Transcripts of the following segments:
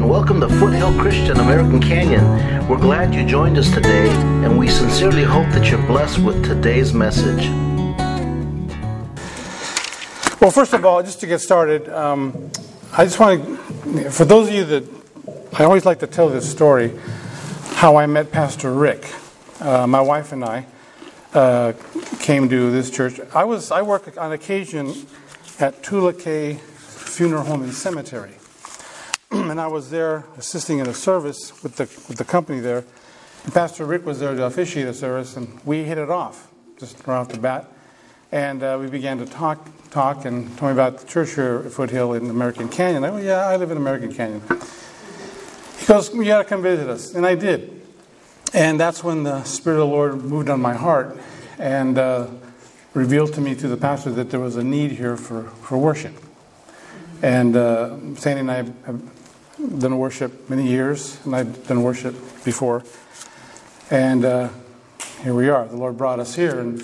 and welcome to Foothill Christian American Canyon. We're glad you joined us today, and we sincerely hope that you're blessed with today's message. Well, first of all, just to get started, I just want to, for those of you that, I always like to tell this story, how I met Pastor Rick. My wife and I came to this church. I work on occasion at Tula K Funeral Home and Cemetery. And I was there assisting in a service with the company there. And Pastor Rick was there to officiate the service, and we hit it off just right off the bat. And we began to talk, and told me about the church here at Foothill in American Canyon. I went, yeah, I live in American Canyon. He goes, you got to come visit us. And I did. And that's when the Spirit of the Lord moved on my heart and revealed to me through the pastor that there was a need here for worship. And Sandy and I have done worship many years, and I've done worship before. And here we are. The Lord brought us here. And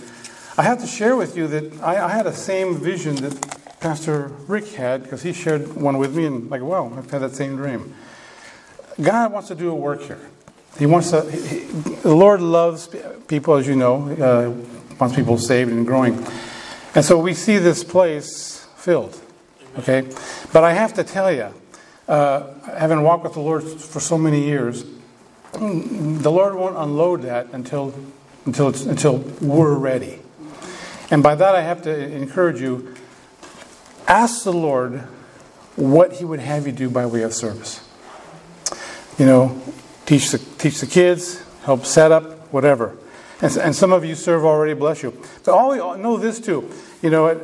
I have to share with you that I had the same vision that Pastor Rick had, because he shared one with me, and like, wow, I've had that same dream. God wants to do a work here. The Lord loves people, as you know, wants people saved and growing. And so we see this place filled. Okay, but I have to tell you, having walked with the Lord for so many years, the Lord won't unload that until we're ready. And by that, I have to encourage you: ask the Lord what He would have you do by way of service. You know, teach the kids, help set up, whatever. And some of you serve already, bless you. But all know this too, you know.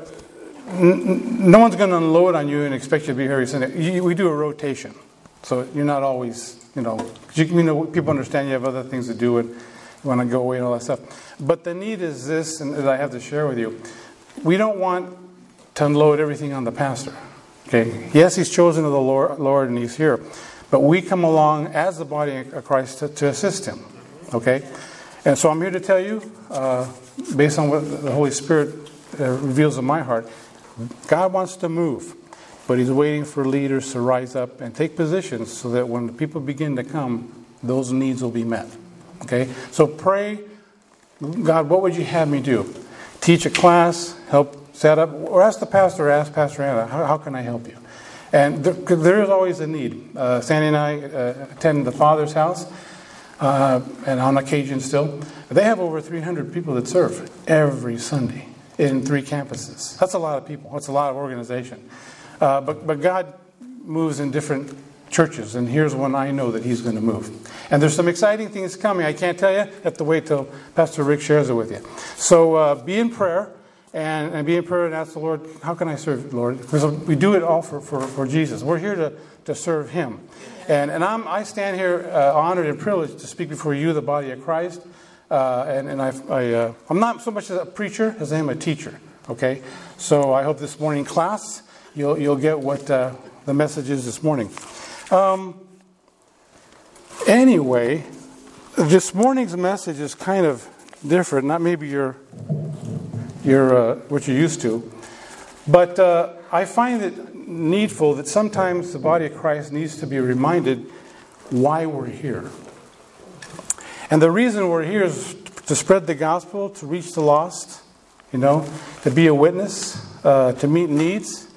No one's going to unload on you and expect you to be here every Sunday. We do a rotation, so you're not always, people understand you have other things to do and you want to go away and all that stuff. But the need is this, and that I have to share with you. We don't want to unload everything on the pastor. Okay? Yes, he's chosen of the Lord, and he's here, but we come along as the body of Christ to assist him. Okay? And so I'm here to tell you, based on what the Holy Spirit reveals in my heart. God wants to move, but he's waiting for leaders to rise up and take positions so that when the people begin to come, those needs will be met. Okay? So pray, God, what would you have me do? Teach a class, help set up, or ask Pastor Anna, how can I help you? And there is always a need. Sandy and I attend the Father's house, and on occasion still. They have over 300 people that serve every Sunday. In 3 campuses. That's a lot of people. That's a lot of organization. But God moves in different churches, and here's one I know that he's going to move. And there's some exciting things coming. I can't tell you. You have to wait till Pastor Rick shares it with you. So be in prayer, and be in prayer and ask the Lord, how can I serve, Lord? Because we do it all for Jesus. We're here to serve him. And I stand here honored and privileged to speak before you, the body of Christ. I'm not so much a preacher as I am a teacher. Okay, so I hope this morning class you'll get what the message is this morning. Anyway, this morning's message is kind of different, not maybe your what you're used to, but I find it needful that sometimes the body of Christ needs to be reminded why we're here. And the reason we're here is to spread the gospel, to reach the lost, to be a witness, to meet needs.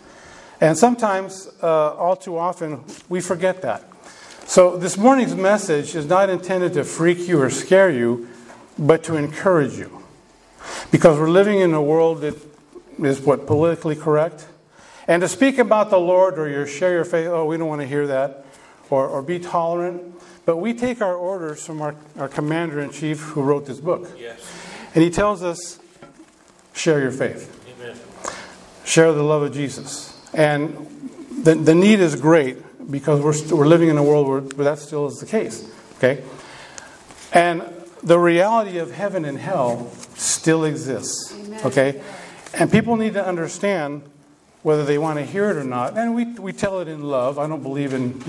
And sometimes, all too often, we forget that. So this morning's message is not intended to freak you or scare you, but to encourage you. Because we're living in a world that is, politically correct? And to speak about the Lord or share your faith, oh, we don't want to hear that, or be tolerant. But we take our orders from our commander-in-chief who wrote this book. Yes. And he tells us, share your faith. Amen. Share the love of Jesus. And the need is great because we're living in a world where that still is the case. Okay? And the reality of heaven and hell still exists. Amen. Okay? And people need to understand whether they want to hear it or not. And we tell it in love. I don't believe in,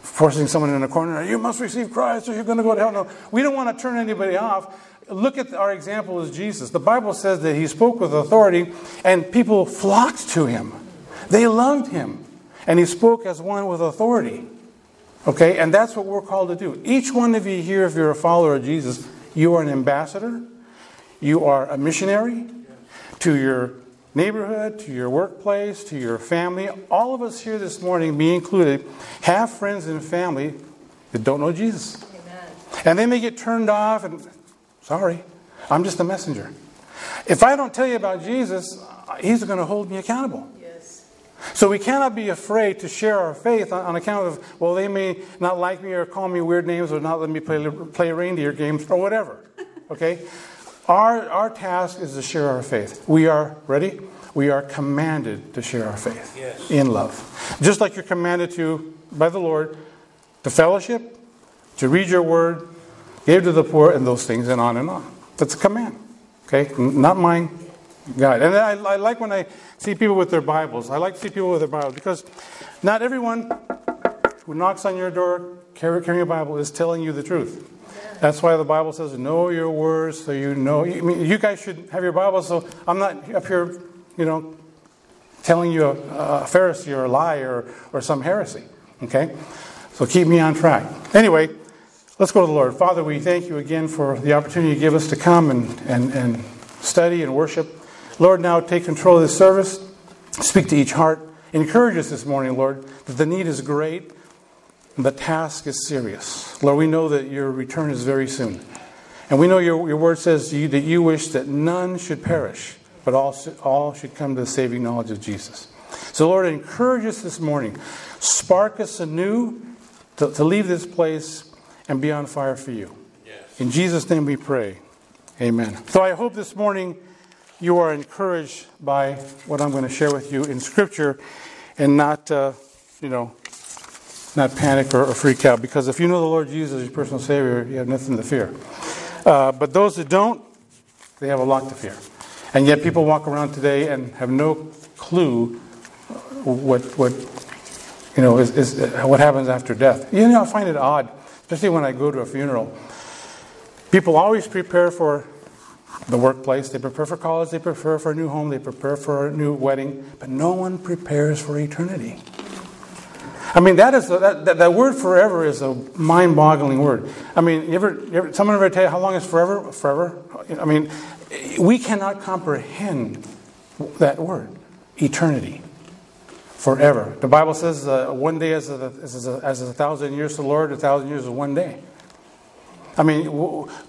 forcing someone in a corner, you must receive Christ or you're going to go to hell. No, we don't want to turn anybody off. Look at our example is Jesus. The Bible says that he spoke with authority and people flocked to him. They loved him. And he spoke as one with authority. Okay, and that's what we're called to do. Each one of you here, if you're a follower of Jesus, you are an ambassador. You are a missionary to your neighborhood, to your workplace, to your family. All of us here this morning, me included, have friends and family that don't know Jesus. Amen. And they may get turned off and, sorry, I'm just a messenger. If I don't tell you about Jesus, he's going to hold me accountable. So we cannot be afraid to share our faith on account of, well, they may not like me or call me weird names or not let me play reindeer games or whatever. Okay? Our task is to share our faith. We are, ready? We are commanded to share our faith in love. Just like you're commanded to, by the Lord, to fellowship, to read your word, give to the poor, and those things, and on and on. That's a command. Okay? Not mine. God. And I like when I see people with their Bibles. I like to see people with their Bibles because not everyone who knocks on your door carrying a Bible is telling you the truth. That's why the Bible says, know your words so you know. I mean, you guys should have your Bible, so I'm not up here, you know, telling you a Pharisee or a lie or some heresy. Okay? So keep me on track. Anyway, let's go to the Lord. Father, we thank you again for the opportunity you give us to come and study and worship. Lord, now take control of this service. Speak to each heart. Encourage us this morning, Lord, that the need is great and the task is serious. Lord, we know that your return is very soon. And we know your word says to you that you wish that none should perish, but all should come to the saving knowledge of Jesus. So, Lord, encourage us this morning. Spark us anew to leave this place and be on fire for you. Yes. In Jesus' name we pray. Amen. So I hope this morning you are encouraged by what I'm going to share with you in Scripture and not, not panic or freak out. Because if you know the Lord Jesus as your personal Savior, you have nothing to fear. But those that don't, they have a lot to fear. And yet people walk around today and have no clue what happens after death. You know, I find it odd, especially when I go to a funeral. People always prepare for the workplace, they prepare for college, they prepare for a new home, they prepare for a new wedding, but no one prepares for eternity. I mean, that word forever is a mind-boggling word. I mean, someone ever tell you how long is forever? Forever? I mean, we cannot comprehend that word, eternity, forever. The Bible says one day is a 1,000 years to the Lord, 1,000 years is one day. I mean,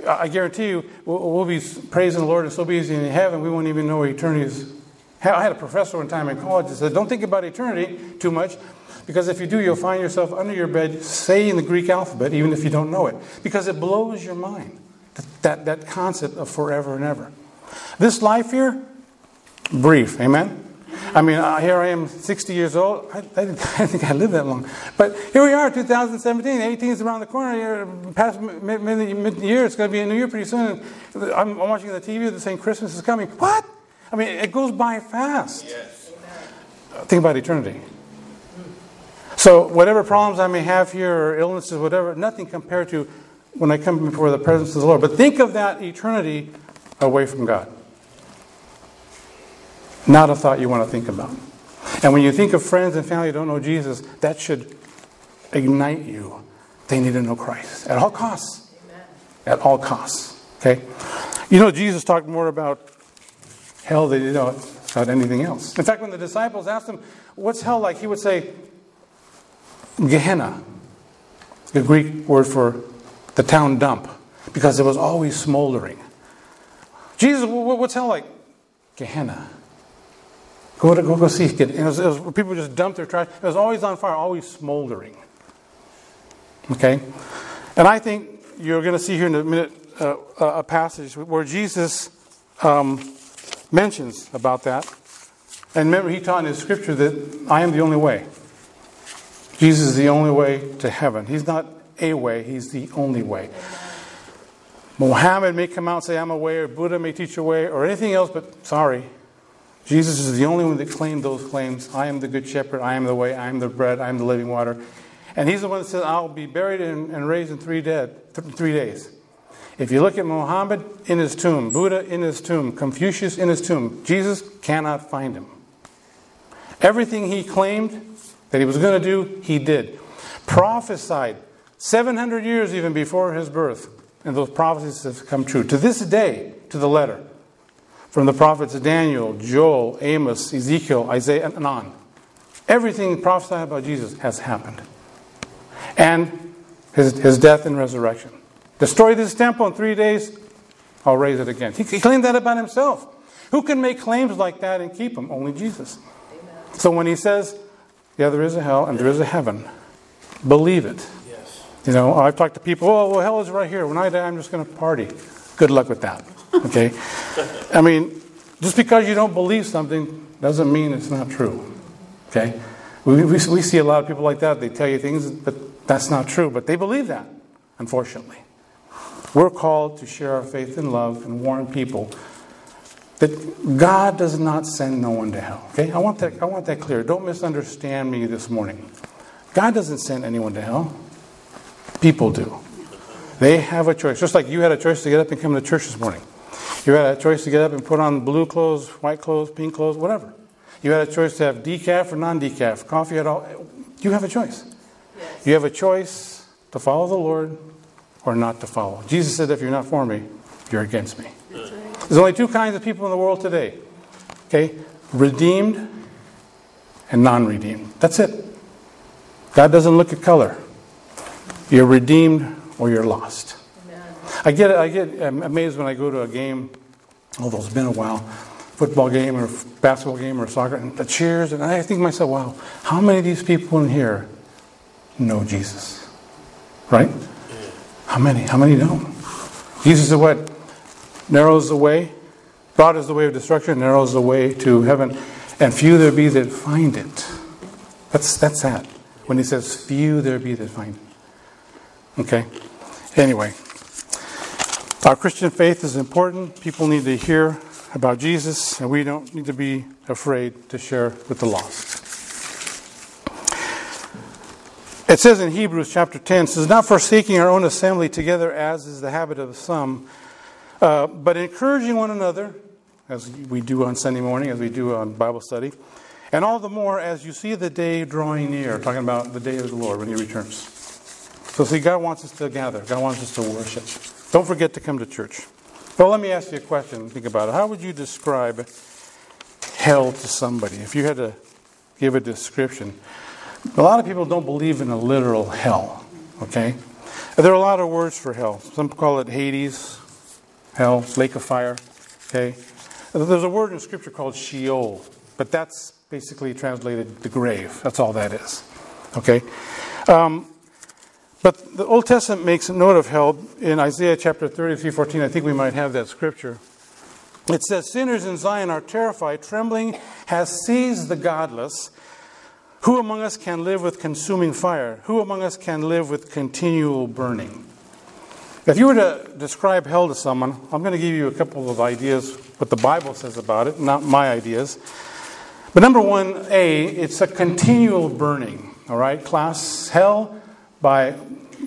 I guarantee you, we'll be praising the Lord and so busy in heaven, we won't even know what eternity is. I had a professor one time in college that said, don't think about eternity too much, because if you do, you'll find yourself under your bed saying the Greek alphabet, even if you don't know it, because it blows your mind, that concept of forever and ever. This life here, brief, amen? I mean, here I am, 60 years old. I didn't think I lived that long. But here we are, 2017. 18 is around the corner. Here, past mid-year, it's going to be a new year pretty soon. I'm watching the TV. They're saying Christmas is coming. What? I mean, it goes by fast. Yes. Think about eternity. So whatever problems I may have here or illnesses, whatever, nothing compared to when I come before the presence of the Lord. But think of that eternity away from God. Not a thought you want to think about. And when you think of friends and family who don't know Jesus, that should ignite you. They need to know Christ. At all costs. Amen. At all costs. Okay? You know, Jesus talked more about hell than he did about anything else. In fact, when the disciples asked him, what's hell like? He would say, Gehenna. The Greek word for the town dump. Because it was always smoldering. Jesus, what's hell like? Gehenna. Go see. People just dumped their trash. It was always on fire, always smoldering. Okay? And I think you're going to see here in a minute a passage where Jesus mentions about that. And remember, he taught in his scripture that I am the only way. Jesus is the only way to heaven. He's not a way. He's the only way. Muhammad may come out and say, I'm a way, or Buddha may teach a way, or anything else, but sorry. Jesus is the only one that claimed those claims. I am the good shepherd. I am the way. I am the bread. I am the living water. And he's the one that said, I'll be buried and raised in 3 days. If you look at Muhammad in his tomb, Buddha in his tomb, Confucius in his tomb, Jesus cannot find him. Everything he claimed that he was going to do, he did. prophesied 700 years even before his birth. And those prophecies have come true to this day, to the letter. From the prophets Daniel, Joel, Amos, Ezekiel, Isaiah, and on. Everything prophesied about Jesus has happened. And his death and resurrection. Destroy this temple in 3 days, I'll raise it again. He claimed that about himself. Who can make claims like that and keep them? Only Jesus. Amen. So when he says, yeah, there is a hell and there is a heaven, believe it. Yes. You know, I've talked to people, oh, well, hell is right here. When I die, I'm just going to party. Good luck with that. Okay? I mean, just because you don't believe something doesn't mean it's not true. Okay? We see a lot of people like that. They tell you things, but that's not true. But they believe that, unfortunately. We're called to share our faith and love and warn people that God does not send no one to hell. Okay? I want that clear. Don't misunderstand me this morning. God doesn't send anyone to hell. People do. They have a choice. Just like you had a choice to get up and come to church this morning. You had a choice to get up and put on blue clothes, white clothes, pink clothes, whatever. You had a choice to have decaf or non-decaf, coffee at all. You have a choice. Yes. You have a choice to follow the Lord or not to follow. Jesus said, if you're not for me, you're against me. That's right. There's only two kinds of people in the world today. Okay? Redeemed and non-redeemed. That's it. God doesn't look at color. You're redeemed or you're lost. Amen. I'm amazed when I go to a game, although it's been a while, football game or basketball game or soccer, and the cheers, and I think to myself, wow, how many of these people in here know Jesus? Right? How many don't? Jesus is the what? Narrows the way. Broad is the way of destruction, narrows the way to heaven, and few there be that find it. That's sad. When he says, few there be that find it. Okay? Anyway. Our Christian faith is important. People need to hear about Jesus, and we don't need to be afraid to share with the lost. It says in Hebrews chapter 10, it says, not forsaking our own assembly together as is the habit of some, but encouraging one another, as we do on Sunday morning, as we do on Bible study, and all the more as you see the day drawing near, talking about the day of the Lord when he returns. So see, God wants us to gather. God wants us to worship. Don't forget to come to church. Well, let me ask you a question. Think about it. How would you describe hell to somebody? If you had to give a description. A lot of people don't believe in a literal hell, okay? There are a lot of words for hell. Some call it Hades, hell, lake of fire, okay? There's a word in Scripture called Sheol, but that's basically translated the grave. That's all that is, okay? But the Old Testament makes a note of hell in Isaiah chapter 33:14. I think we might have that scripture. It says, sinners in Zion are terrified. Trembling has seized the godless. Who among us can live with consuming fire? Who among us can live with continual burning? If you were to describe hell to someone, I'm going to give you a couple of ideas what the Bible says about it, not my ideas. But number one, it's a continual burning. All right, class, hell, by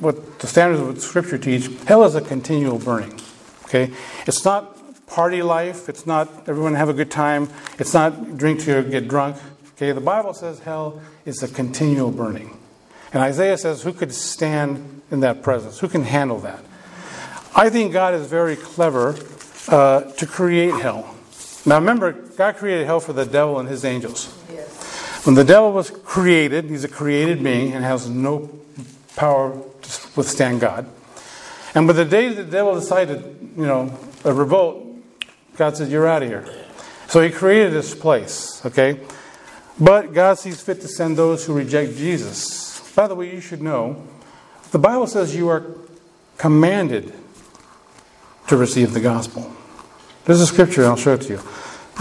what the standards of what Scripture teach, hell is a continual burning. Okay, it's not party life. It's not everyone have a good time. It's not drink to get drunk. Okay, the Bible says hell is a continual burning. And Isaiah says, who could stand in that presence? Who can handle that? I think God is very clever to create hell. Now remember, God created hell for the devil and his angels. Yes. When the devil was created, he's a created being and has no power to withstand God. And by the day the devil decided, a revolt, God said, you're out of here. So he created this place, okay? But God sees fit to send those who reject Jesus. By the way, you should know, the Bible says you are commanded to receive the gospel. There's a scripture, I'll show it to you.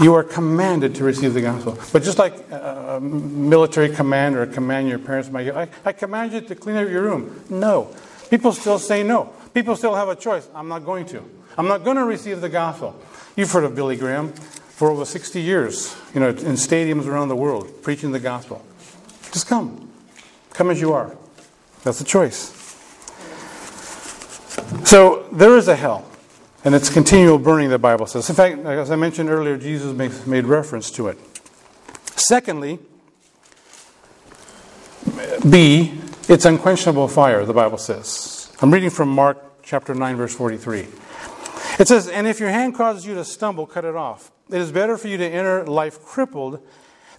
You are commanded to receive the gospel. But just like a military command or a command your parents might give, I command you to clean up your room. No. People still say no. People still have a choice. I'm not going to. I'm not going to receive the gospel. You've heard of Billy Graham for over 60 years, in stadiums around the world, preaching the gospel. Just come. Come as you are. That's a choice. So there is a hell. And it's continual burning, the Bible says. In fact, as I mentioned earlier, Jesus made reference to it. Secondly, B, It's unquenchable fire, the Bible says. I'm reading from Mark chapter 9, verse 43. It says, "And if your hand causes you to stumble, cut it off. It is better for you to enter life crippled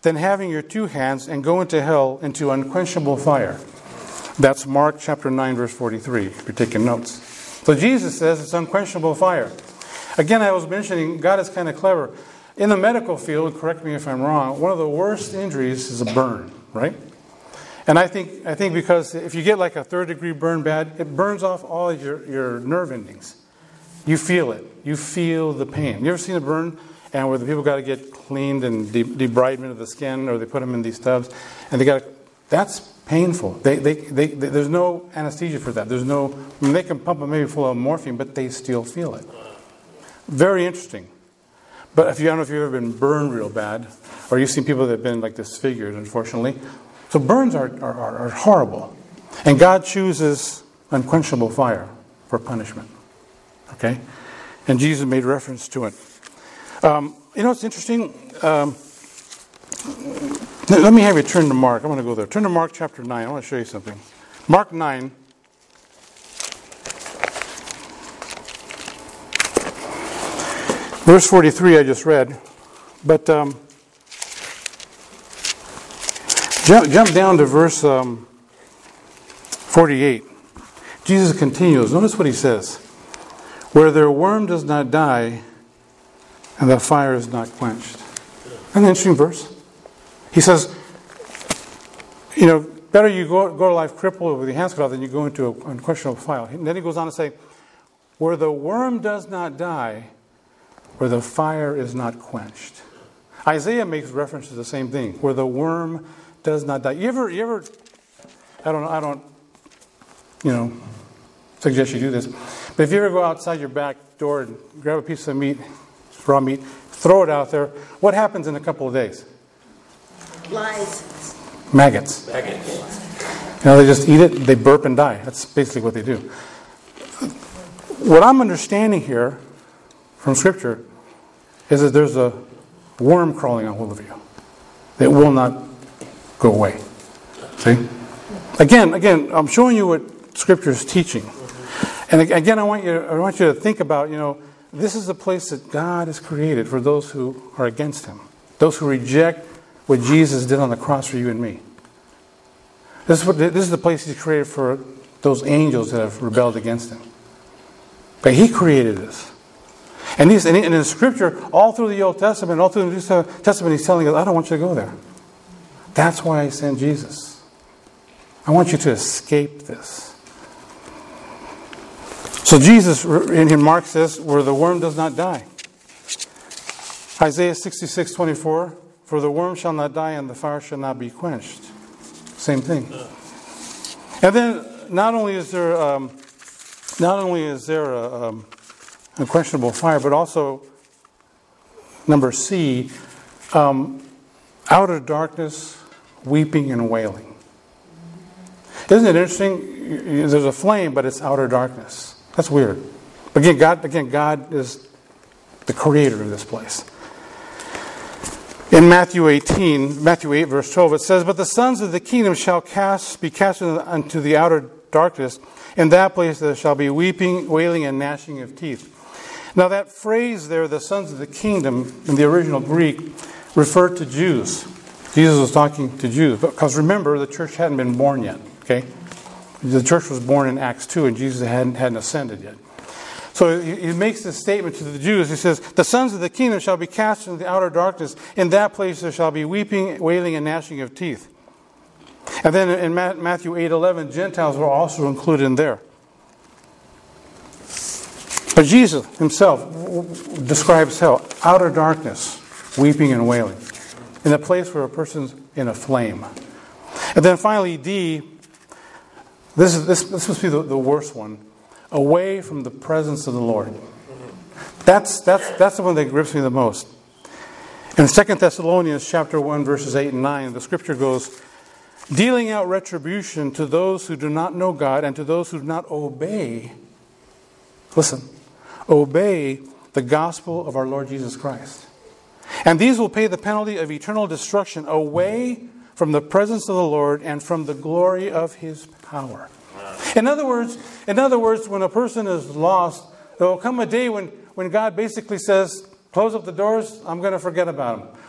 than having your two hands and go into hell, into unquenchable fire." That's Mark chapter 9, verse 43, if you're taking notes. So Jesus says it's unquenchable fire. Again, I was mentioning, God is kind of clever. In the medical field, correct me if I'm wrong, one of the worst injuries is a burn, right? And I think because if you get like a third-degree burn bad, it burns off all your nerve endings. You feel it. You feel the pain. You ever seen a burn and where the people got to get cleaned and debridement of the skin, or they put them in these tubs, and they got to... That's painful. There's no anesthesia for that. There's no... I mean, they can pump them maybe full of morphine, but they still feel it. Very interesting. But if you, I don't know if you've ever been burned real bad, or you've seen people that have been like disfigured, unfortunately. So burns are horrible. And God chooses unquenchable fire for punishment. Okay? And Jesus made reference to it. You know, it's interesting. Let me have you turn to Mark. I'm going to go there. Turn to Mark chapter 9. I want to show you something. Mark 9. Verse 43 I just read. But jump down to verse 48. Jesus continues. Notice what he says. "Where their worm does not die, and the fire is not quenched." An interesting verse. He says, you know, better you go to life crippled with your hands cut off than you go into an unquestionable fire. And then he goes on to say, "Where the worm does not die, where the fire is not quenched." Isaiah makes reference to the same thing, where the worm does not die. You ever I don't suggest you do this, but if you ever go outside your back door and grab a piece of meat, raw meat, throw it out there, what happens in a couple of days? Flies. Maggots. They just eat it, they burp and die. That's basically what they do. What I'm understanding here from Scripture is that there's a worm crawling on all of you. It will not go away. See? Again, I'm showing you what Scripture is teaching. And again, I want you to think about, this is the place that God has created for those who are against Him. Those who reject what Jesus did on the cross for you and me. This is the place He's created for those angels that have rebelled against Him. But He created this. And in Scripture, all through the Old Testament, all through the New Testament, He's telling us, I don't want you to go there. That's why I sent Jesus. I want you to escape this. So Jesus, in Mark says, where the worm does not die. Isaiah 66:24, "For the worm shall not die and the fire shall not be quenched." Same thing. And then, not only is there unquestionable fire, but also, number C, outer darkness, weeping and wailing. Isn't it interesting? There's a flame, but it's outer darkness. That's weird. But again, God is the creator of this place. In Matthew 8, verse 12, it says, "But the sons of the kingdom shall be cast into the outer darkness. In that place there shall be weeping, wailing, and gnashing of teeth." Now that phrase there, the sons of the kingdom, in the original Greek, referred to Jews. Jesus was talking to Jews. Because remember, the church hadn't been born yet. Okay? The church was born in Acts 2, and Jesus hadn't ascended yet. So he makes this statement to the Jews. He says, "The sons of the kingdom shall be cast into the outer darkness. In that place there shall be weeping, wailing, and gnashing of teeth." And then in Matthew 8:11, Gentiles were also included in there. But Jesus himself describes hell, outer darkness, weeping and wailing, in a place where a person's in a flame. And then finally, D... This must be the worst one. Away from the presence of the Lord. That's the one that grips me the most. In 2 Thessalonians chapter 1, verses 8 and 9, the scripture goes, "Dealing out retribution to those who do not know God and to those who do not obey the gospel of our Lord Jesus Christ. And these will pay the penalty of eternal destruction away from the presence of the Lord and from the glory of his power. In other words, when a person is lost, there will come a day when God basically says, close up the doors, I'm going to forget about them.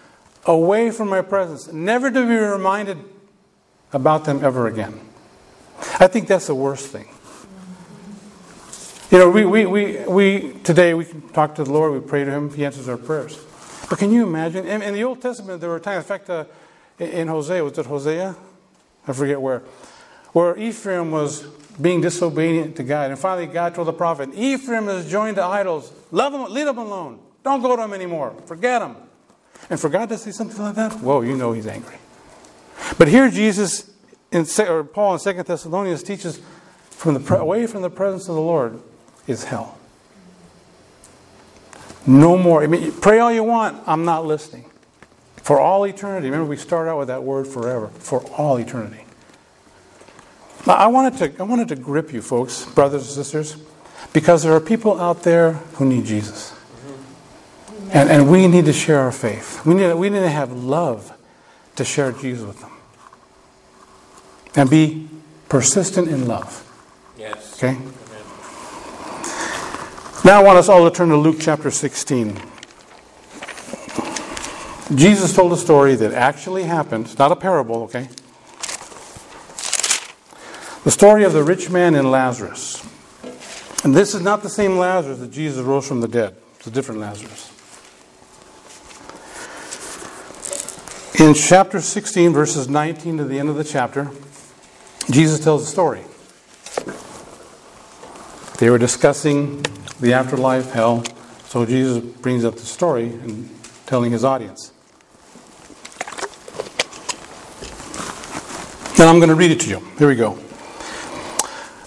Away from my presence. Never to be reminded about them ever again. I think that's the worst thing. You know, we today we can talk to the Lord, we pray to Him, He answers our prayers. But can you imagine? In the Old Testament there were times, in fact, in Hosea, was it Hosea? I forget where Ephraim was being disobedient to God. And finally God told the prophet, Ephraim is joined to idols. Love them, leave them alone. Don't go to them anymore. Forget them. And for God to say something like that, whoa, you know He's angry. But here Jesus, or Paul in 2 Thessalonians teaches, away from the presence of the Lord is hell. No more. I mean, pray all you want, I'm not listening. For all eternity. Remember, we start out with that word forever. For all eternity. Now, I wanted to grip you folks, brothers and sisters, because there are people out there who need Jesus. And we need to share our faith. We need to have love to share Jesus with them. And be persistent in love. Yes. Okay? Amen. Now I want us all to turn to Luke chapter 16. Jesus told a story that actually happened. Not a parable, okay? The story of the rich man and Lazarus. And this is not the same Lazarus that Jesus rose from the dead. It's a different Lazarus. In chapter 16, verses 19 to the end of the chapter, Jesus tells a story. They were discussing the afterlife, hell, so Jesus brings up the story and telling his audience. And I'm going to read it to you. Here we go.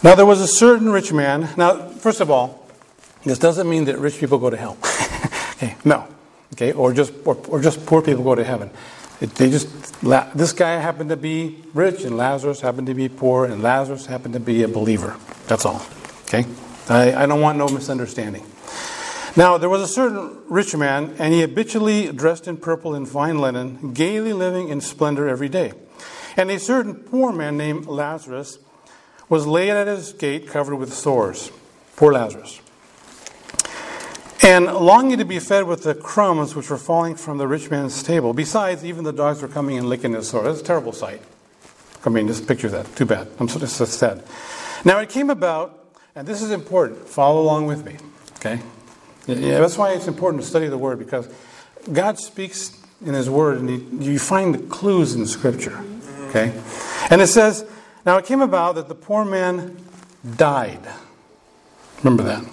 Now there was a certain rich man. Now, first of all, this doesn't mean that rich people go to hell. Okay, no. Okay, or just poor people go to heaven. This guy happened to be rich, and Lazarus happened to be poor, and Lazarus happened to be a believer. That's all. Okay? I don't want no misunderstanding. Now, there was a certain rich man, and he habitually dressed in purple and fine linen, gaily living in splendor every day. And a certain poor man named Lazarus was laid at his gate covered with sores. Poor Lazarus. And longing to be fed with the crumbs which were falling from the rich man's table. Besides, even the dogs were coming and licking his sore. That's a terrible sight. I mean, just picture that. Too bad. I'm so sad. Now it came about, and this is important. Follow along with me. Okay? Yeah, that's why it's important to study the Word, because God speaks in His Word, and you find the clues in Scripture. Okay? And it says, now it came about that the poor man died. Remember that.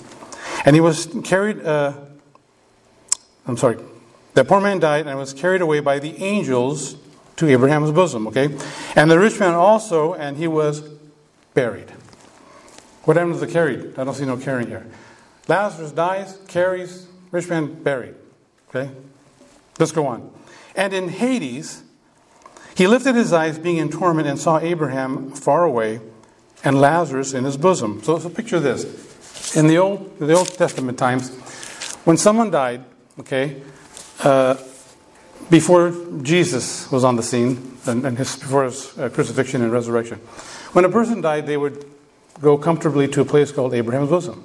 And he was carried, the poor man died and was carried away by the angels to Abraham's bosom, okay? And the rich man also, and he was buried. What happened to the carried? I don't see no carrying here. Lazarus dies, carries, rich man buried, okay? Let's go on. And in Hades, he lifted his eyes, being in torment, and saw Abraham far away and Lazarus in his bosom. So picture this. In the Old Testament times, when someone died, okay, before Jesus was on the scene, and before his crucifixion and resurrection, when a person died, they would go comfortably to a place called Abraham's bosom.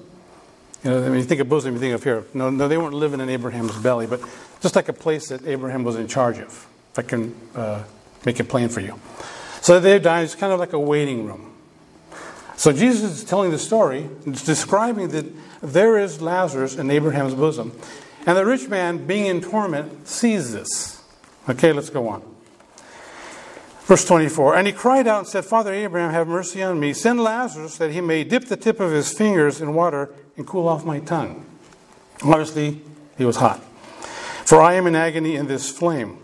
You know, I mean, you think of bosom, you think of here. No, they weren't living in Abraham's belly, but just like a place that Abraham was in charge of, if I can make it plain for you. So they died, it's kind of like a waiting room. So Jesus is telling the story, describing that there is Lazarus in Abraham's bosom. And the rich man, being in torment, sees this. Okay, let's go on. Verse 24. And he cried out and said, Father Abraham, have mercy on me. Send Lazarus that he may dip the tip of his fingers in water and cool off my tongue. Obviously, he was hot. For I am in agony in this flame.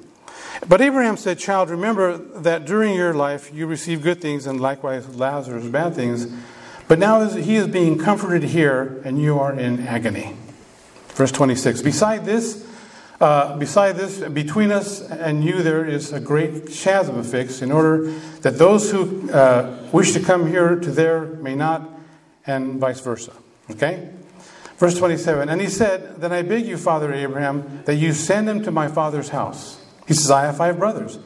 But Abraham said, Child, remember that during your life you received good things, and likewise Lazarus bad things. But now he is being comforted here, and you are in agony. Verse 26. Beside this, between us and you there is a great chasm affixed, in order that those who wish to come here to there may not, and vice versa. Okay? Verse 27. And he said, Then I beg you, Father Abraham, that you send him to my father's house. He says, I have 5 brothers.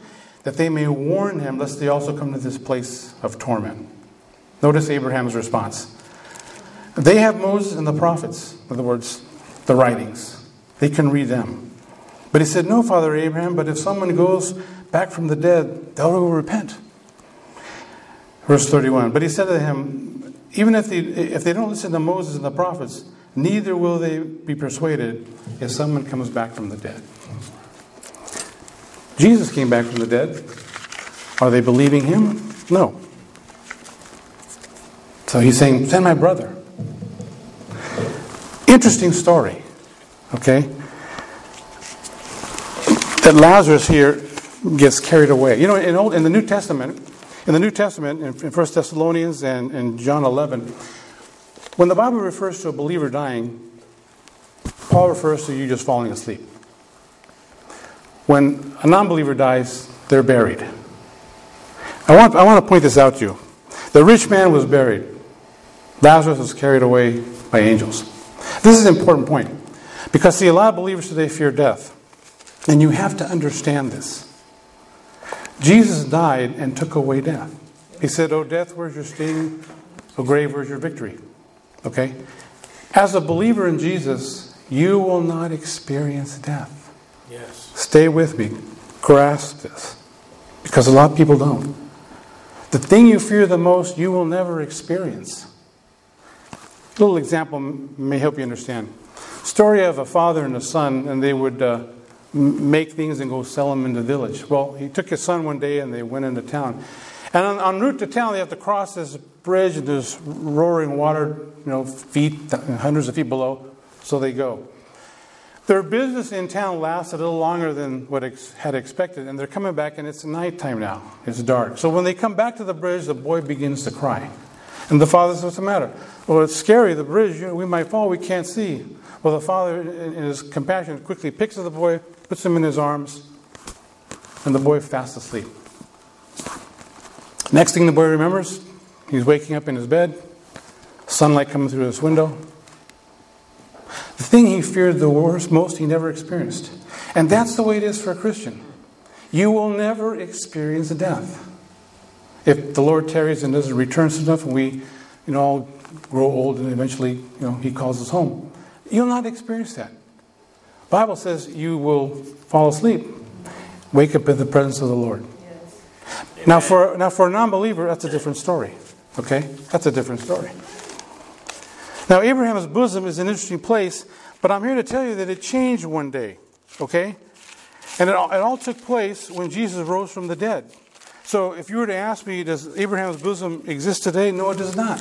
that they may warn him, lest they also come to this place of torment. Notice Abraham's response. They have Moses and the prophets, in other words, the writings. They can read them. But he said, no, Father Abraham, but if someone goes back from the dead, they will repent. Verse 31, but he said to him, even if they don't listen to Moses and the prophets, neither will they be persuaded if someone comes back from the dead. Jesus came back from the dead. Are they believing him? No. So he's saying, send my brother. Interesting story. Okay? That Lazarus here gets carried away. You know, in the New Testament, in 1 Thessalonians and in John 11, when the Bible refers to a believer dying, Paul refers to you just falling asleep. When a non-believer dies, they're buried. I want to point this out to you. The rich man was buried. Lazarus was carried away by angels. This is an important point, because see, a lot of believers today fear death, and you have to understand this. Jesus died and took away death. He said, "O death, where's your sting? O grave, where's your victory?" Okay? As a believer in Jesus, you will not experience death. Yes. Stay with me. Grasp this, because a lot of people don't. The thing you fear the most, you will never experience. A little example may help you understand. Story of a father and a son, and they would make things and go sell them in the village. Well, he took his son one day, and they went into town. And en route to town, they have to cross this bridge, and there's roaring water, hundreds of feet below. So they go. Their business in town lasts a little longer than what had expected, and they're coming back, and it's nighttime now. It's dark. So when they come back to the bridge, the boy begins to cry. And the father says, what's the matter? Well, it's scary, the bridge, we might fall, we can't see. Well, the father, in his compassion, quickly picks up the boy, puts him in his arms, and the boy fast asleep. Next thing the boy remembers, he's waking up in his bed, sunlight coming through his window. The thing he feared the worst, most, he never experienced. And that's the way it is for a Christian. You will never experience death. If the Lord tarries and doesn't return soon enough, and we, all grow old, and eventually, He calls us home, you'll not experience that. The Bible says you will fall asleep, wake up in the presence of the Lord. Yes. Now, for a non-believer, that's a different story. Okay, that's a different story. Now, Abraham's bosom is an interesting place, but I'm here to tell you that it changed one day. Okay, and it all took place when Jesus rose from the dead. So if you were to ask me, does Abraham's bosom exist today? No, it does not.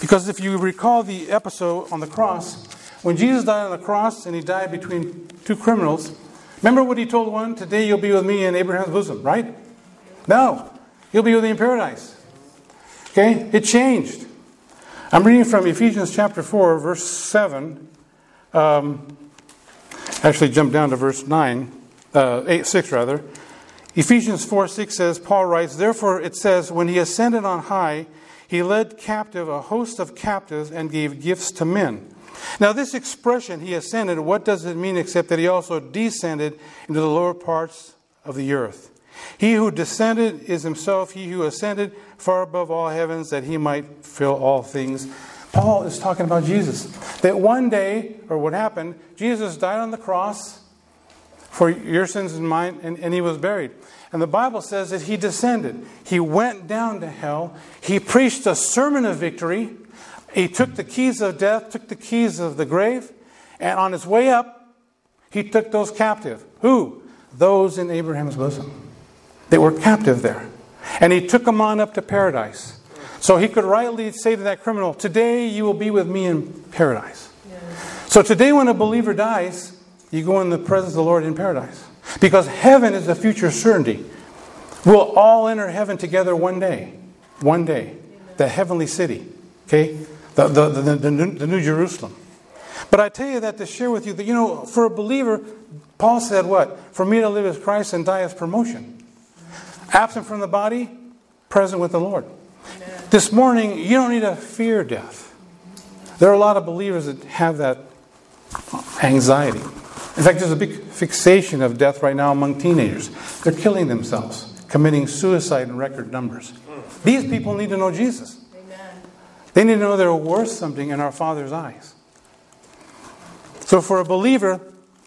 Because if you recall the episode on the cross, when Jesus died on the cross and he died between two criminals, remember what he told one? Today you'll be with me in Abraham's bosom, right? No. You'll be with me in paradise. Okay? It changed. I'm reading from Ephesians chapter 4, verse 7. Actually, jump down to verse 6. Ephesians 4:6 says, Paul writes, therefore it says, when he ascended on high, he led captive a host of captives and gave gifts to men. Now this expression, he ascended, what does it mean except that he also descended into the lower parts of the earth? He who descended is himself, he who ascended far above all heavens, that he might fill all things. Paul is talking about Jesus. That one day, or what happened, Jesus died on the cross for your sins and mine, and he was buried. And the Bible says that he descended. He went down to hell. He preached a sermon of victory. He took the keys of death, took the keys of the grave, and on his way up, he took those captive. Who? Those in Abraham's bosom. They were captive there. And he took them on up to paradise. So he could rightly say to that criminal, today you will be with me in paradise. Yes. So today when a believer dies, you go in the presence of the Lord in paradise. Because heaven is a future certainty. We'll all enter heaven together one day. One day. The heavenly city. Okay? The New Jerusalem. But I tell you that to share with you that, for a believer, Paul said what? For me to live is Christ and die is promotion. Absent from the body, present with the Lord. Amen. This morning, you don't need to fear death. There are a lot of believers that have that anxiety. In fact, there's a big fixation of death right now among teenagers. They're killing themselves. committing suicide in record numbers. These people need to know Jesus. Amen. They need to know they're worth something in our Father's eyes. So for a believer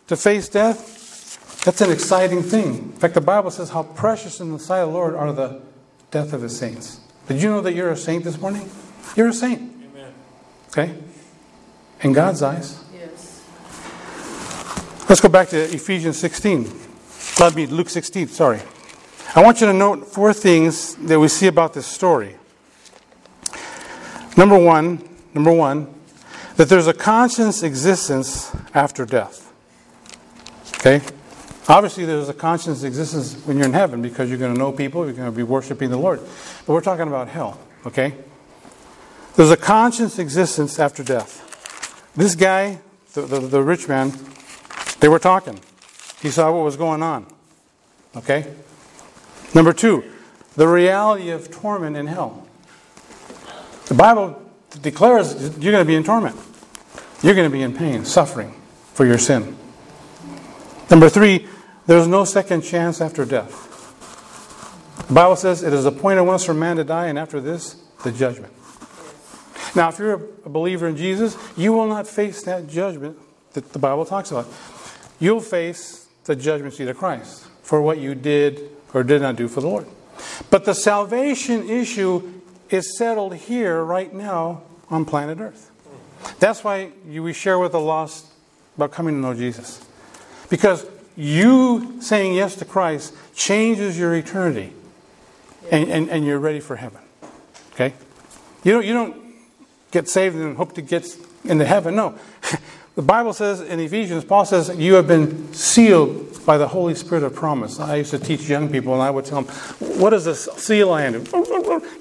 to face death, that's an exciting thing. In fact, the Bible says how precious in the sight of the Lord are the death of His saints. Did you know that you're a saint this morning? You're a saint. Amen. Okay? In God's eyes. Yes. Let's go back to Ephesians 16. Let me, Luke 16, sorry. I want you to note four things that we see about this story. Number one, that there's a conscious existence after death. Okay? Obviously, there's a conscious existence when you're in heaven because you're going to know people, you're going to be worshiping the Lord. But we're talking about hell, okay? There's a conscious existence after death. This guy, the rich man, they were talking. He saw what was going on, okay? Number two, the reality of torment in hell. The Bible declares you're going to be in torment. You're going to be in pain, suffering for your sin. Number three, there's no second chance after death. The Bible says it is appointed once for man to die, and after this, the judgment. Now, if you're a believer in Jesus, you will not face that judgment that the Bible talks about. You'll face the judgment seat of Christ for what you did or did not do for the Lord. But the salvation issue is settled here right now on planet Earth. That's why we share with the lost about coming to know Jesus. Because you saying yes to Christ changes your eternity. And you're ready for heaven. Okay? You don't get saved and hope to get into heaven. No. The Bible says in Ephesians, Paul says, you have been sealed by the Holy Spirit of promise. I used to teach young people, and I would tell them, what is this seal I am?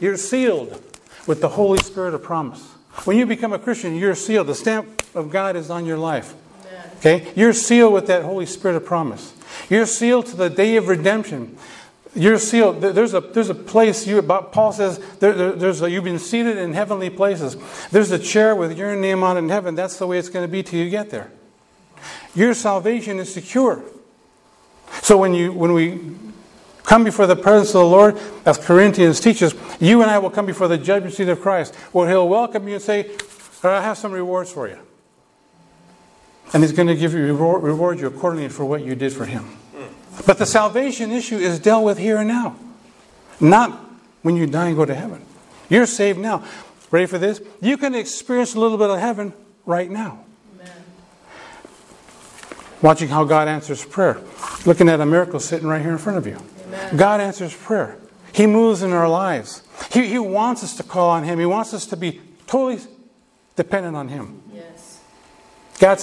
You're sealed with the Holy Spirit of promise. When you become a Christian, you're sealed. The stamp of God is on your life. Okay? You're sealed with that Holy Spirit of promise. You're sealed to the day of redemption. You're sealed. There's a place, Paul says, you've been seated in heavenly places. There's a chair with your name on it in heaven. That's the way it's going to be till you get there. Your salvation is secure. So when we come before the presence of the Lord, as Corinthians teaches, you and I will come before the judgment seat of Christ, where He'll welcome you and say, I have some rewards for you. And He's going to give you reward you accordingly for what you did for Him. But the salvation issue is dealt with here and now. Not when you die and go to heaven. You're saved now. Ready for this? You can experience a little bit of heaven right now. Amen. Watching how God answers prayer. Looking at a miracle sitting right here in front of you. Amen. God answers prayer. He moves in our lives. He wants us to call on Him. He wants us to be totally dependent on Him. Yes. God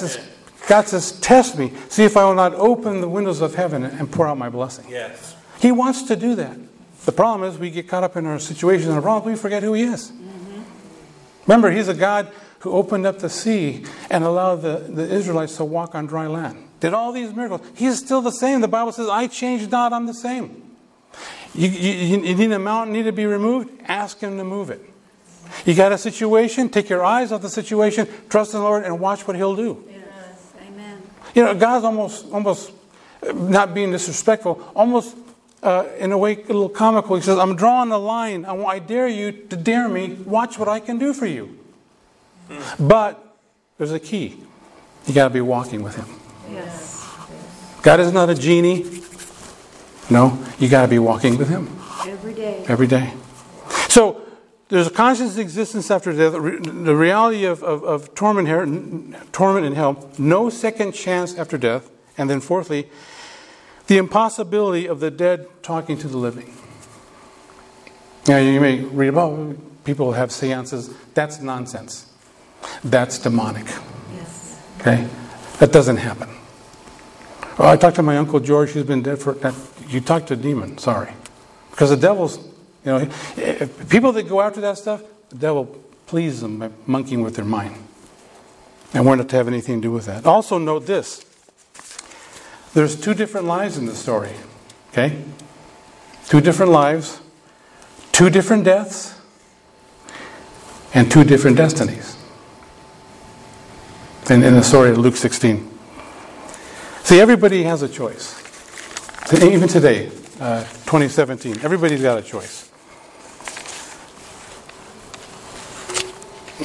says, test me. See if I will not open the windows of heaven and pour out my blessing. Yes. He wants to do that. The problem is we get caught up in our situation. And we forget who He is. Mm-hmm. Remember, He's a God who opened up the sea and allowed the Israelites to walk on dry land. Did all these miracles. He's still the same. The Bible says, I change not, I'm the same. You need a mountain, need to be removed? Ask Him to move it. You got a situation? Take your eyes off the situation. Trust in the Lord and watch what He'll do. Yeah. You know, God's almost not being disrespectful, in a way, a little comical. He says, I'm drawing the line. I dare you to dare me. Watch what I can do for you. But there's a key. You got to be walking with Him. Yes. God is not a genie. No, you got to be walking with Him. Every day. So, there's a conscious existence after death, the reality of torment in hell, no second chance after death, and then fourthly, the impossibility of the dead talking to the living. Now you may read about people have seances. That's nonsense. That's demonic. Yes. Okay? That doesn't happen. I talked to my Uncle George, who's been dead for... You talked to a demon, sorry. Because the devil's... You know, people that go after that stuff, the devil pleases them by monkeying with their mind. And we're not to have anything to do with that. Also note this. There's two different lives in the story. Okay? Two different lives, two different deaths, and two different destinies. In the story of Luke 16. See, everybody has a choice. Even today, 2017. Everybody's got a choice.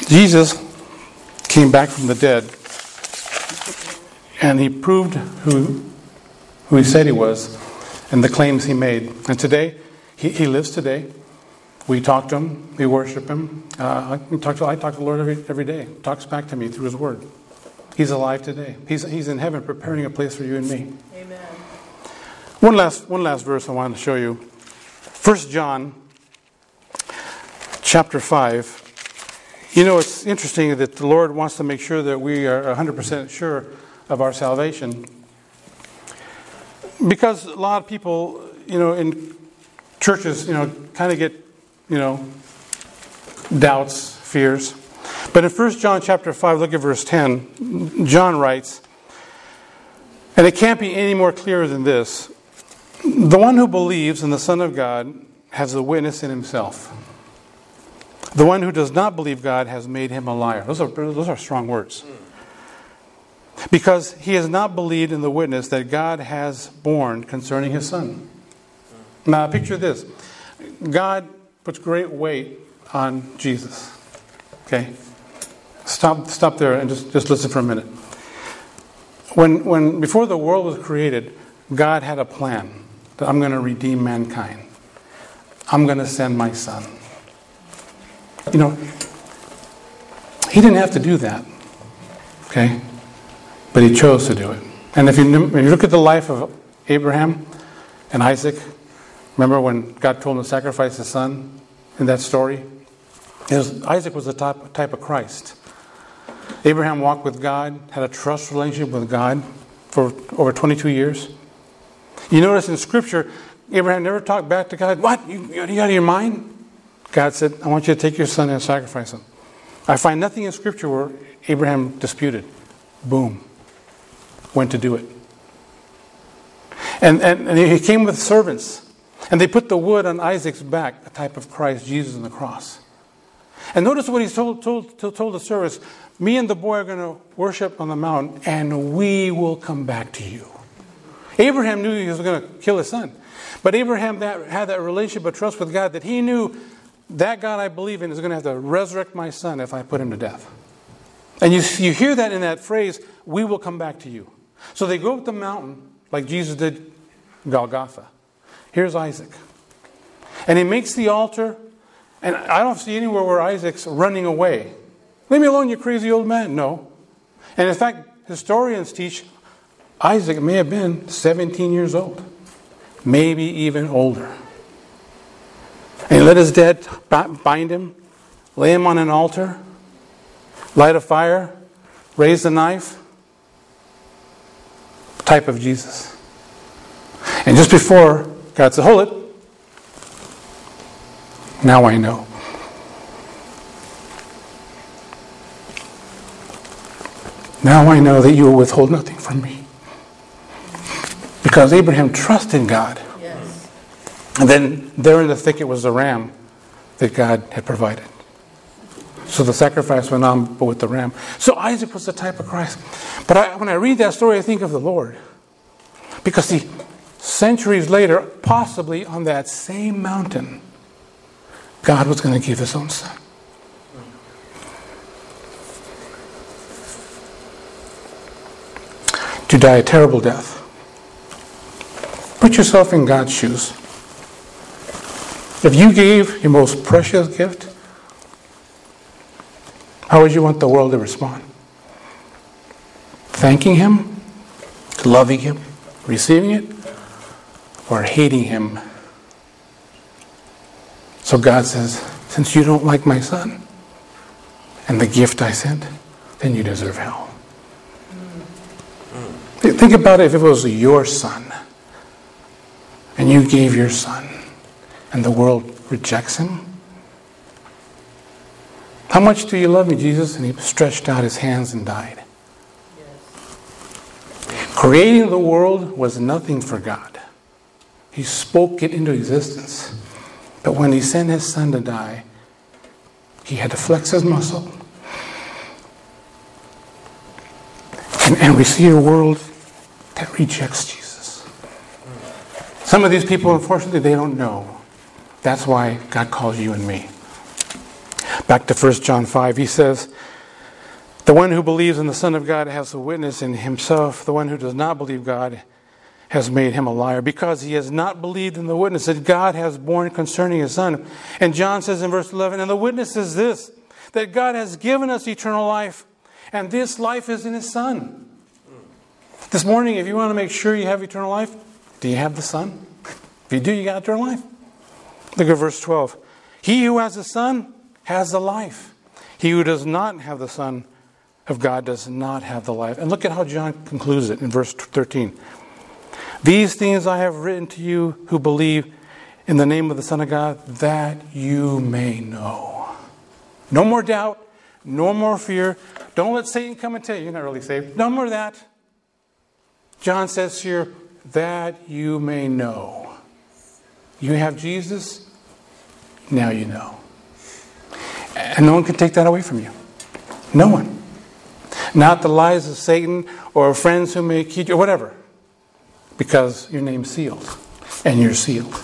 Jesus came back from the dead, and he proved who he said he was and the claims he made. And today, he lives today. We talk to him. We worship him. I talk to the Lord every day. He talks back to me through his word. He's alive today. He's in heaven preparing a place for you and me. Amen. One last verse I want to show you. 1 John chapter 5. You know, it's interesting that the Lord wants to make sure that we are 100% sure of our salvation. Because a lot of people, you know, in churches, you know, kind of get, you know, doubts, fears. But in 1 John chapter 5, look at verse 10. John writes, and it can't be any more clearer than this. The one who believes in the Son of God has the witness in himself. The one who does not believe God has made him a liar. Those are strong words. Because he has not believed in the witness that God has borne concerning his Son. Now picture this. God puts great weight on Jesus. Okay? Stop there and just listen for a minute. When before the world was created, God had a plan that I'm going to redeem mankind. I'm going to send my Son. You know, he didn't have to do that, okay? But he chose to do it. And if you look at the life of Abraham and Isaac, remember when God told him to sacrifice his son in that story? Isaac was the type of Christ. Abraham walked with God, had a trust relationship with God for over 22 years. You notice in Scripture, Abraham never talked back to God. What? You out of your mind? God said, I want you to take your son and sacrifice him. I find nothing in Scripture where Abraham disputed. Boom. Went to do it. And he came with servants. And they put the wood on Isaac's back, a type of Christ, Jesus on the cross. And notice what he told the servants. Me and the boy are going to worship on the mountain, and we will come back to you. Abraham knew he was going to kill his son. But Abraham had that relationship of trust with God that he knew that God I believe in is going to have to resurrect my son if I put him to death. And you hear that in that phrase, we will come back to you. So they go up the mountain like Jesus did Golgotha. Here's Isaac. And he makes the altar, and I don't see anywhere where Isaac's running away. Leave me alone, you crazy old man. No. And in fact, historians teach Isaac may have been 17 years old. Maybe even older. And he let his dad bind him, lay him on an altar, light a fire, raise a knife. Type of Jesus. And just before God said, hold it. Now I know. Now I know that you will withhold nothing from me. Because Abraham trusted God. Yes. And then there in the thicket was the ram that God had provided. So the sacrifice went on but with the ram. So Isaac was the type of Christ. But when I read that story, I think of the Lord. Because see, centuries later, possibly on that same mountain, God was going to give his own son. To die a terrible death. Put yourself in God's shoes. If you gave your most precious gift, how would you want the world to respond? Thanking him? Loving him? Receiving it? Or hating him? So God says, since you don't like my son and the gift I sent, then you deserve hell. Think about it if it was your son and you gave your son and the world rejects him. How much do you love me, Jesus? And he stretched out his hands and died. Yes. Creating the world was nothing for God. He spoke it into existence. But when he sent his son to die, he had to flex his muscle and we see a world that rejects Jesus. Some of these people, unfortunately, they don't know. That's why God calls you and me. Back to 1 John 5, he says, "The one who believes in the Son of God has a witness in himself. The one who does not believe God has made him a liar, because he has not believed in the witness that God has borne concerning his Son." And John says in verse 11, "And the witness is this, that God has given us eternal life, and this life is in his Son." This morning, if you want to make sure you have eternal life, do you have the Son? If you do, you got eternal life. Look at verse 12. "He who has the Son has the life. He who does not have the Son of God does not have the life." And look at how John concludes it in verse 13. "These things I have written to you who believe in the name of the Son of God, that you may know." No more doubt. No more fear. Don't let Satan come and tell you you're not really saved. No more that. John says here, that you may know. You have Jesus, now you know. And no one can take that away from you. No one. Not the lies of Satan or friends who may keep you, or whatever. Because your name's sealed. And you're sealed.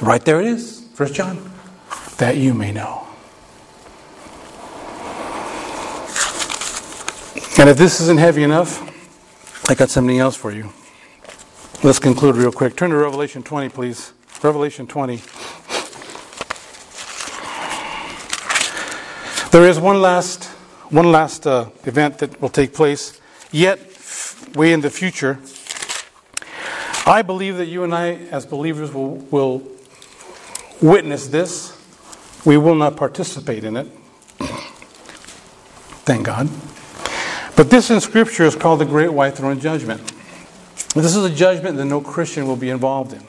Right there it is. 1 John. That you may know. And if this isn't heavy enough, I got something else for you. Let's conclude real quick. Turn to Revelation 20, please. Revelation 20. There is one last event that will take place yet way in the future. I believe that you and I as believers will witness this. We will not participate in it. Thank God. But this in Scripture is called the Great White Throne Judgment. This is a judgment that no Christian will be involved in.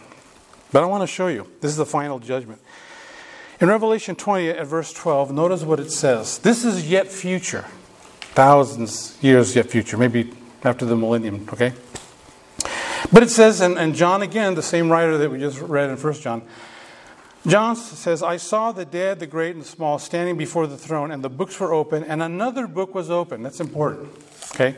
But I want to show you. This is the final judgment. In Revelation 20 at verse 12, notice what it says. This is yet future. Thousands of years yet future. Maybe after the millennium, okay? But it says, and John again, the same writer that we just read in 1 John. John says, "I saw the dead, the great and the small, standing before the throne, and the books were open, and another book was open." That's important, okay?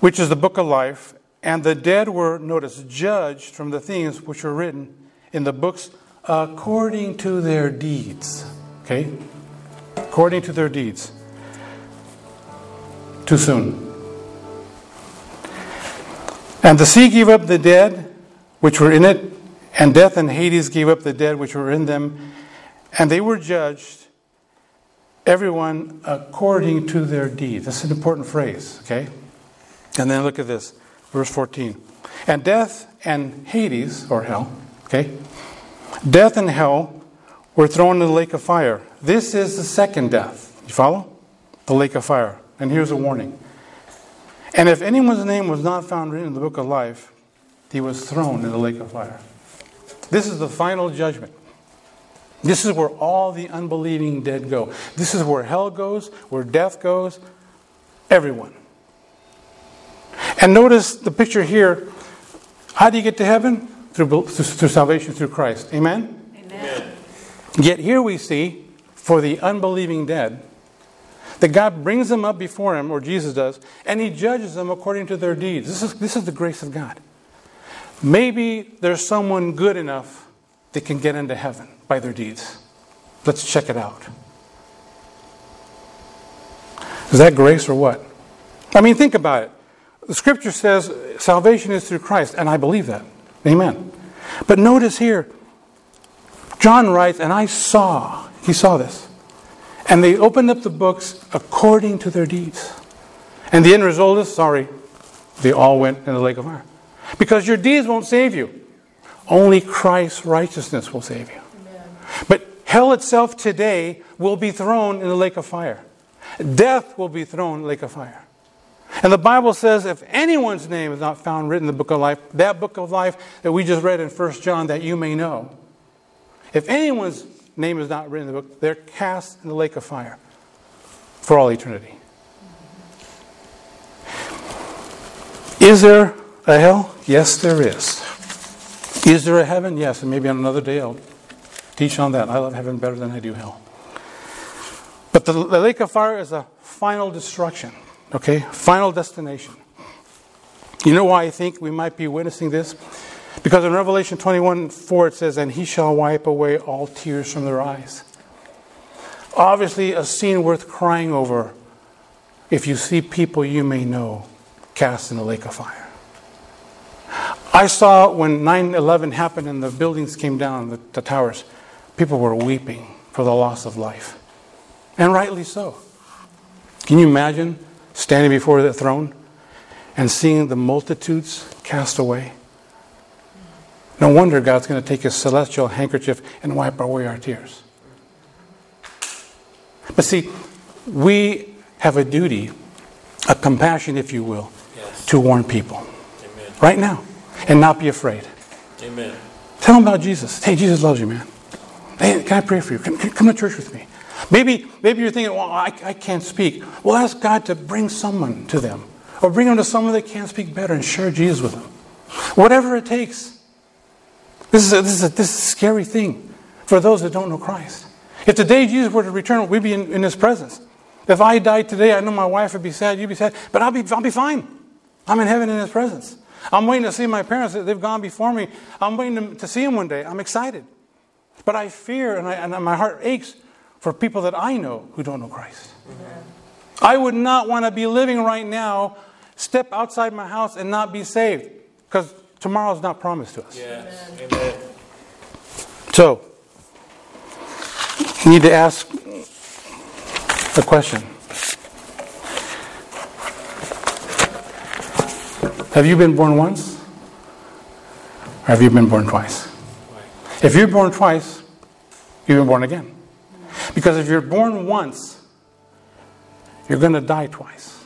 "Which is the book of life. And the dead were," notice, "judged from the things which were written in the books according to their deeds." Okay? According to their deeds. Too soon. "And the sea gave up the dead which were in it, and death and Hades gave up the dead which were in them, and they were judged, everyone according to their deeds." That's an important phrase, okay? And then look at this, verse 14. "And death and Hades," or hell, okay? "Death and hell were thrown in the lake of fire. This is the second death." You follow? The lake of fire. And here's a warning. "And if anyone's name was not found written in the book of life, he was thrown in the lake of fire." This is the final judgment. This is where all the unbelieving dead go. This is where hell goes, where death goes, everyone. And notice the picture here. How do you get to heaven? Through salvation through Christ. Amen? Amen. Yet here we see, for the unbelieving dead, that God brings them up before him, or Jesus does, and he judges them according to their deeds. This is the grace of God. Maybe there's someone good enough that can get into heaven by their deeds. Let's check it out. Is that grace or what? I mean, think about it. The Scripture says salvation is through Christ, and I believe that. Amen. But notice here, John writes, "And I saw," he saw this, "and they opened up the books according to their deeds." And the end result is, they all went in the lake of fire. Because your deeds won't save you. Only Christ's righteousness will save you. Amen. But hell itself today will be thrown in the lake of fire. Death will be thrown in the lake of fire. And the Bible says if anyone's name is not found written in the book of life, that book of life that we just read in 1 John, that you may know, if anyone's name is not written in the book, they're cast in the lake of fire for all eternity. Is there a hell? Yes, there is. Is there a heaven? Yes, and maybe on another day I'll teach on that. I love heaven better than I do hell. But the lake of fire is a final destruction. Okay? Final destination. You know why I think we might be witnessing this? Because in Revelation 21:4 it says, "And he shall wipe away all tears from their eyes." Obviously a scene worth crying over if you see people you may know cast in the lake of fire. I saw when 9/11 happened and the buildings came down, the towers, people were weeping for the loss of life. And rightly so. Can you imagine standing before the throne and seeing the multitudes cast away? No wonder God's going to take his celestial handkerchief and wipe away our tears. But see, we have a duty, a compassion, if you will, yes, to warn people. Amen. Right now. And not be afraid. Amen. Tell them about Jesus. Hey, Jesus loves you, man. Hey, can I pray for you? Come to church with me. Maybe you're thinking, well, I can't speak. Well, ask God to bring someone to them. Or bring them to someone that can speak better and share Jesus with them. Whatever it takes. This is a scary thing for those that don't know Christ. If today Jesus were to return, we'd be in his presence. If I died today, I know my wife would be sad, you'd be sad, but I'll be fine. I'm in heaven in his presence. I'm waiting to see my parents. They've gone before me. I'm waiting to see them one day. I'm excited. But I fear, and my heart aches for people that I know who don't know Christ. Amen. I would not want to be living right now, step outside my house and not be saved, because tomorrow's not promised to us. Yes. Amen. So, you need to ask a question. Have you been born once? Or have you been born twice? If you're born twice, you've been born again. Because if you're born once, you're going to die twice.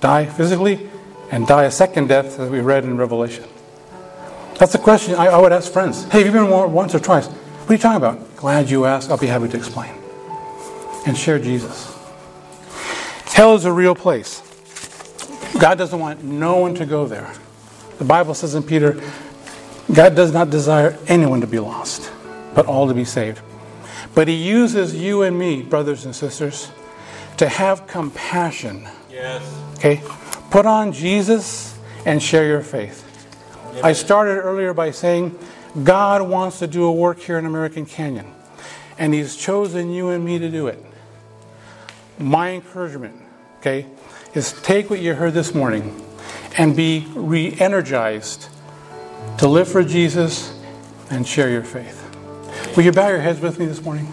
Die physically and die a second death, as we read in Revelation. That's the question I would ask friends. Hey, have you been born once or twice? What are you talking about? Glad you asked. I'll be happy to explain. And share Jesus. Hell is a real place. God doesn't want no one to go there. The Bible says in Peter, God does not desire anyone to be lost, but all to be saved. But he uses you and me, brothers and sisters, to have compassion. Yes. Okay? Put on Jesus and share your faith. Amen. I started earlier by saying, God wants to do a work here in American Canyon. And he's chosen you and me to do it. My encouragement, okay, is take what you heard this morning and be re-energized to live for Jesus and share your faith. Will you bow your heads with me this morning?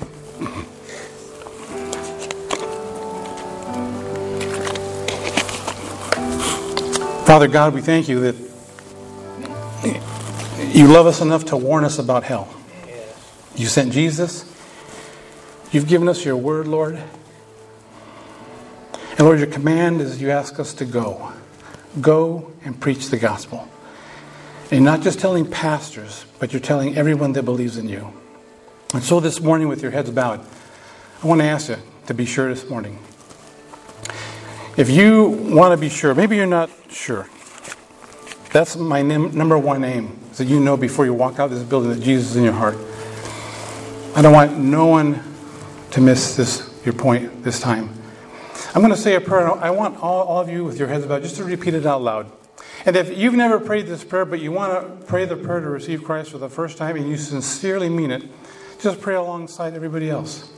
Father God, we thank you that you love us enough to warn us about hell. You sent Jesus. You've given us your word, Lord. And Lord, your command is you ask us to go. Go and preach the gospel. And you're not just telling pastors, but you're telling everyone that believes in you. And so this morning, with your heads bowed, I want to ask you to be sure this morning. If you want to be sure, maybe you're not sure. That's my number one aim, so you know before you walk out of this building that Jesus is in your heart. I don't want no one to miss your point this time. I'm going to say a prayer. I want all of you with your heads bowed just to repeat it out loud. And if you've never prayed this prayer, but you want to pray the prayer to receive Christ for the first time and you sincerely mean it, just pray alongside everybody else.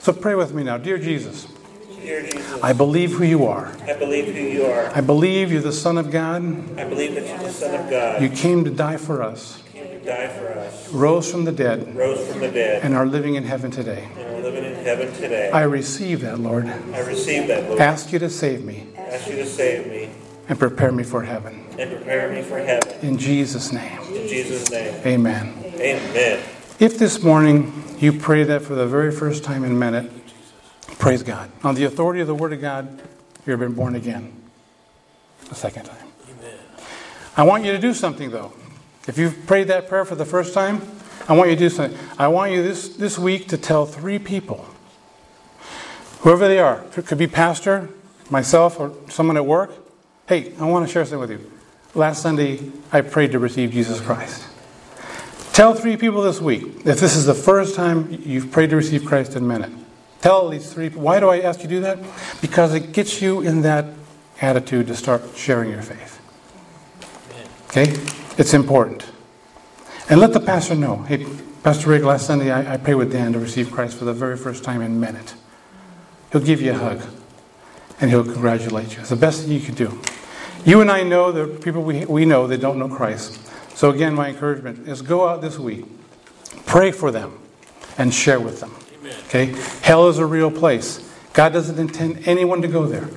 So pray with me now. Dear Jesus, Dear Jesus, I believe who you are. I believe who you are. I believe you're the Son of God. I believe that you're the Son of God. You came to die for us. Die for us. Rose from the dead, and are living in heaven today. I receive that, Lord. Ask you to save me. And prepare me for heaven. In Jesus' name. Amen. Amen. If this morning you pray that for the very first time and meant it, praise God. On the authority of the Word of God, you've been born again. A second time. Amen. I want you to do something though. If you've prayed that prayer for the first time, I want you to do something. I want you this week to tell 3 people, whoever they are. It could be pastor, myself, or someone at work. Hey, I want to share something with you. Last Sunday, I prayed to receive Jesus Christ. Tell 3 people this week, if this is the first time you've prayed to receive Christ in a minute. Tell these 3 people. Why do I ask you to do that? Because it gets you in that attitude to start sharing your faith. Okay? It's important. And let the pastor know. Hey, Pastor Rick, last Sunday I prayed with Dan to receive Christ for the very first time in a minute. He'll give you a hug. And he'll congratulate you. It's the best thing you can do. You and I know the people we know that don't know Christ. So again, my encouragement is go out this week. Pray for them. And share with them. Amen. Okay? Hell is a real place. God doesn't intend anyone to go there.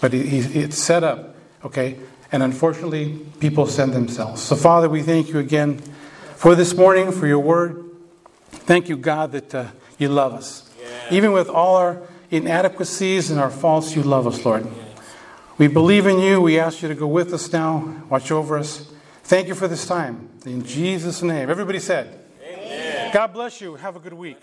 But it's set up. Okay? And unfortunately, people send themselves. So Father, we thank you again for this morning, for your word. Thank you, God, that you love us. Yeah. Even with all our inadequacies and our faults, you love us, Lord. Yes. We believe in you. We ask you to go with us now. Watch over us. Thank you for this time. In Jesus' name. Everybody said, Amen. God bless you. Have a good week.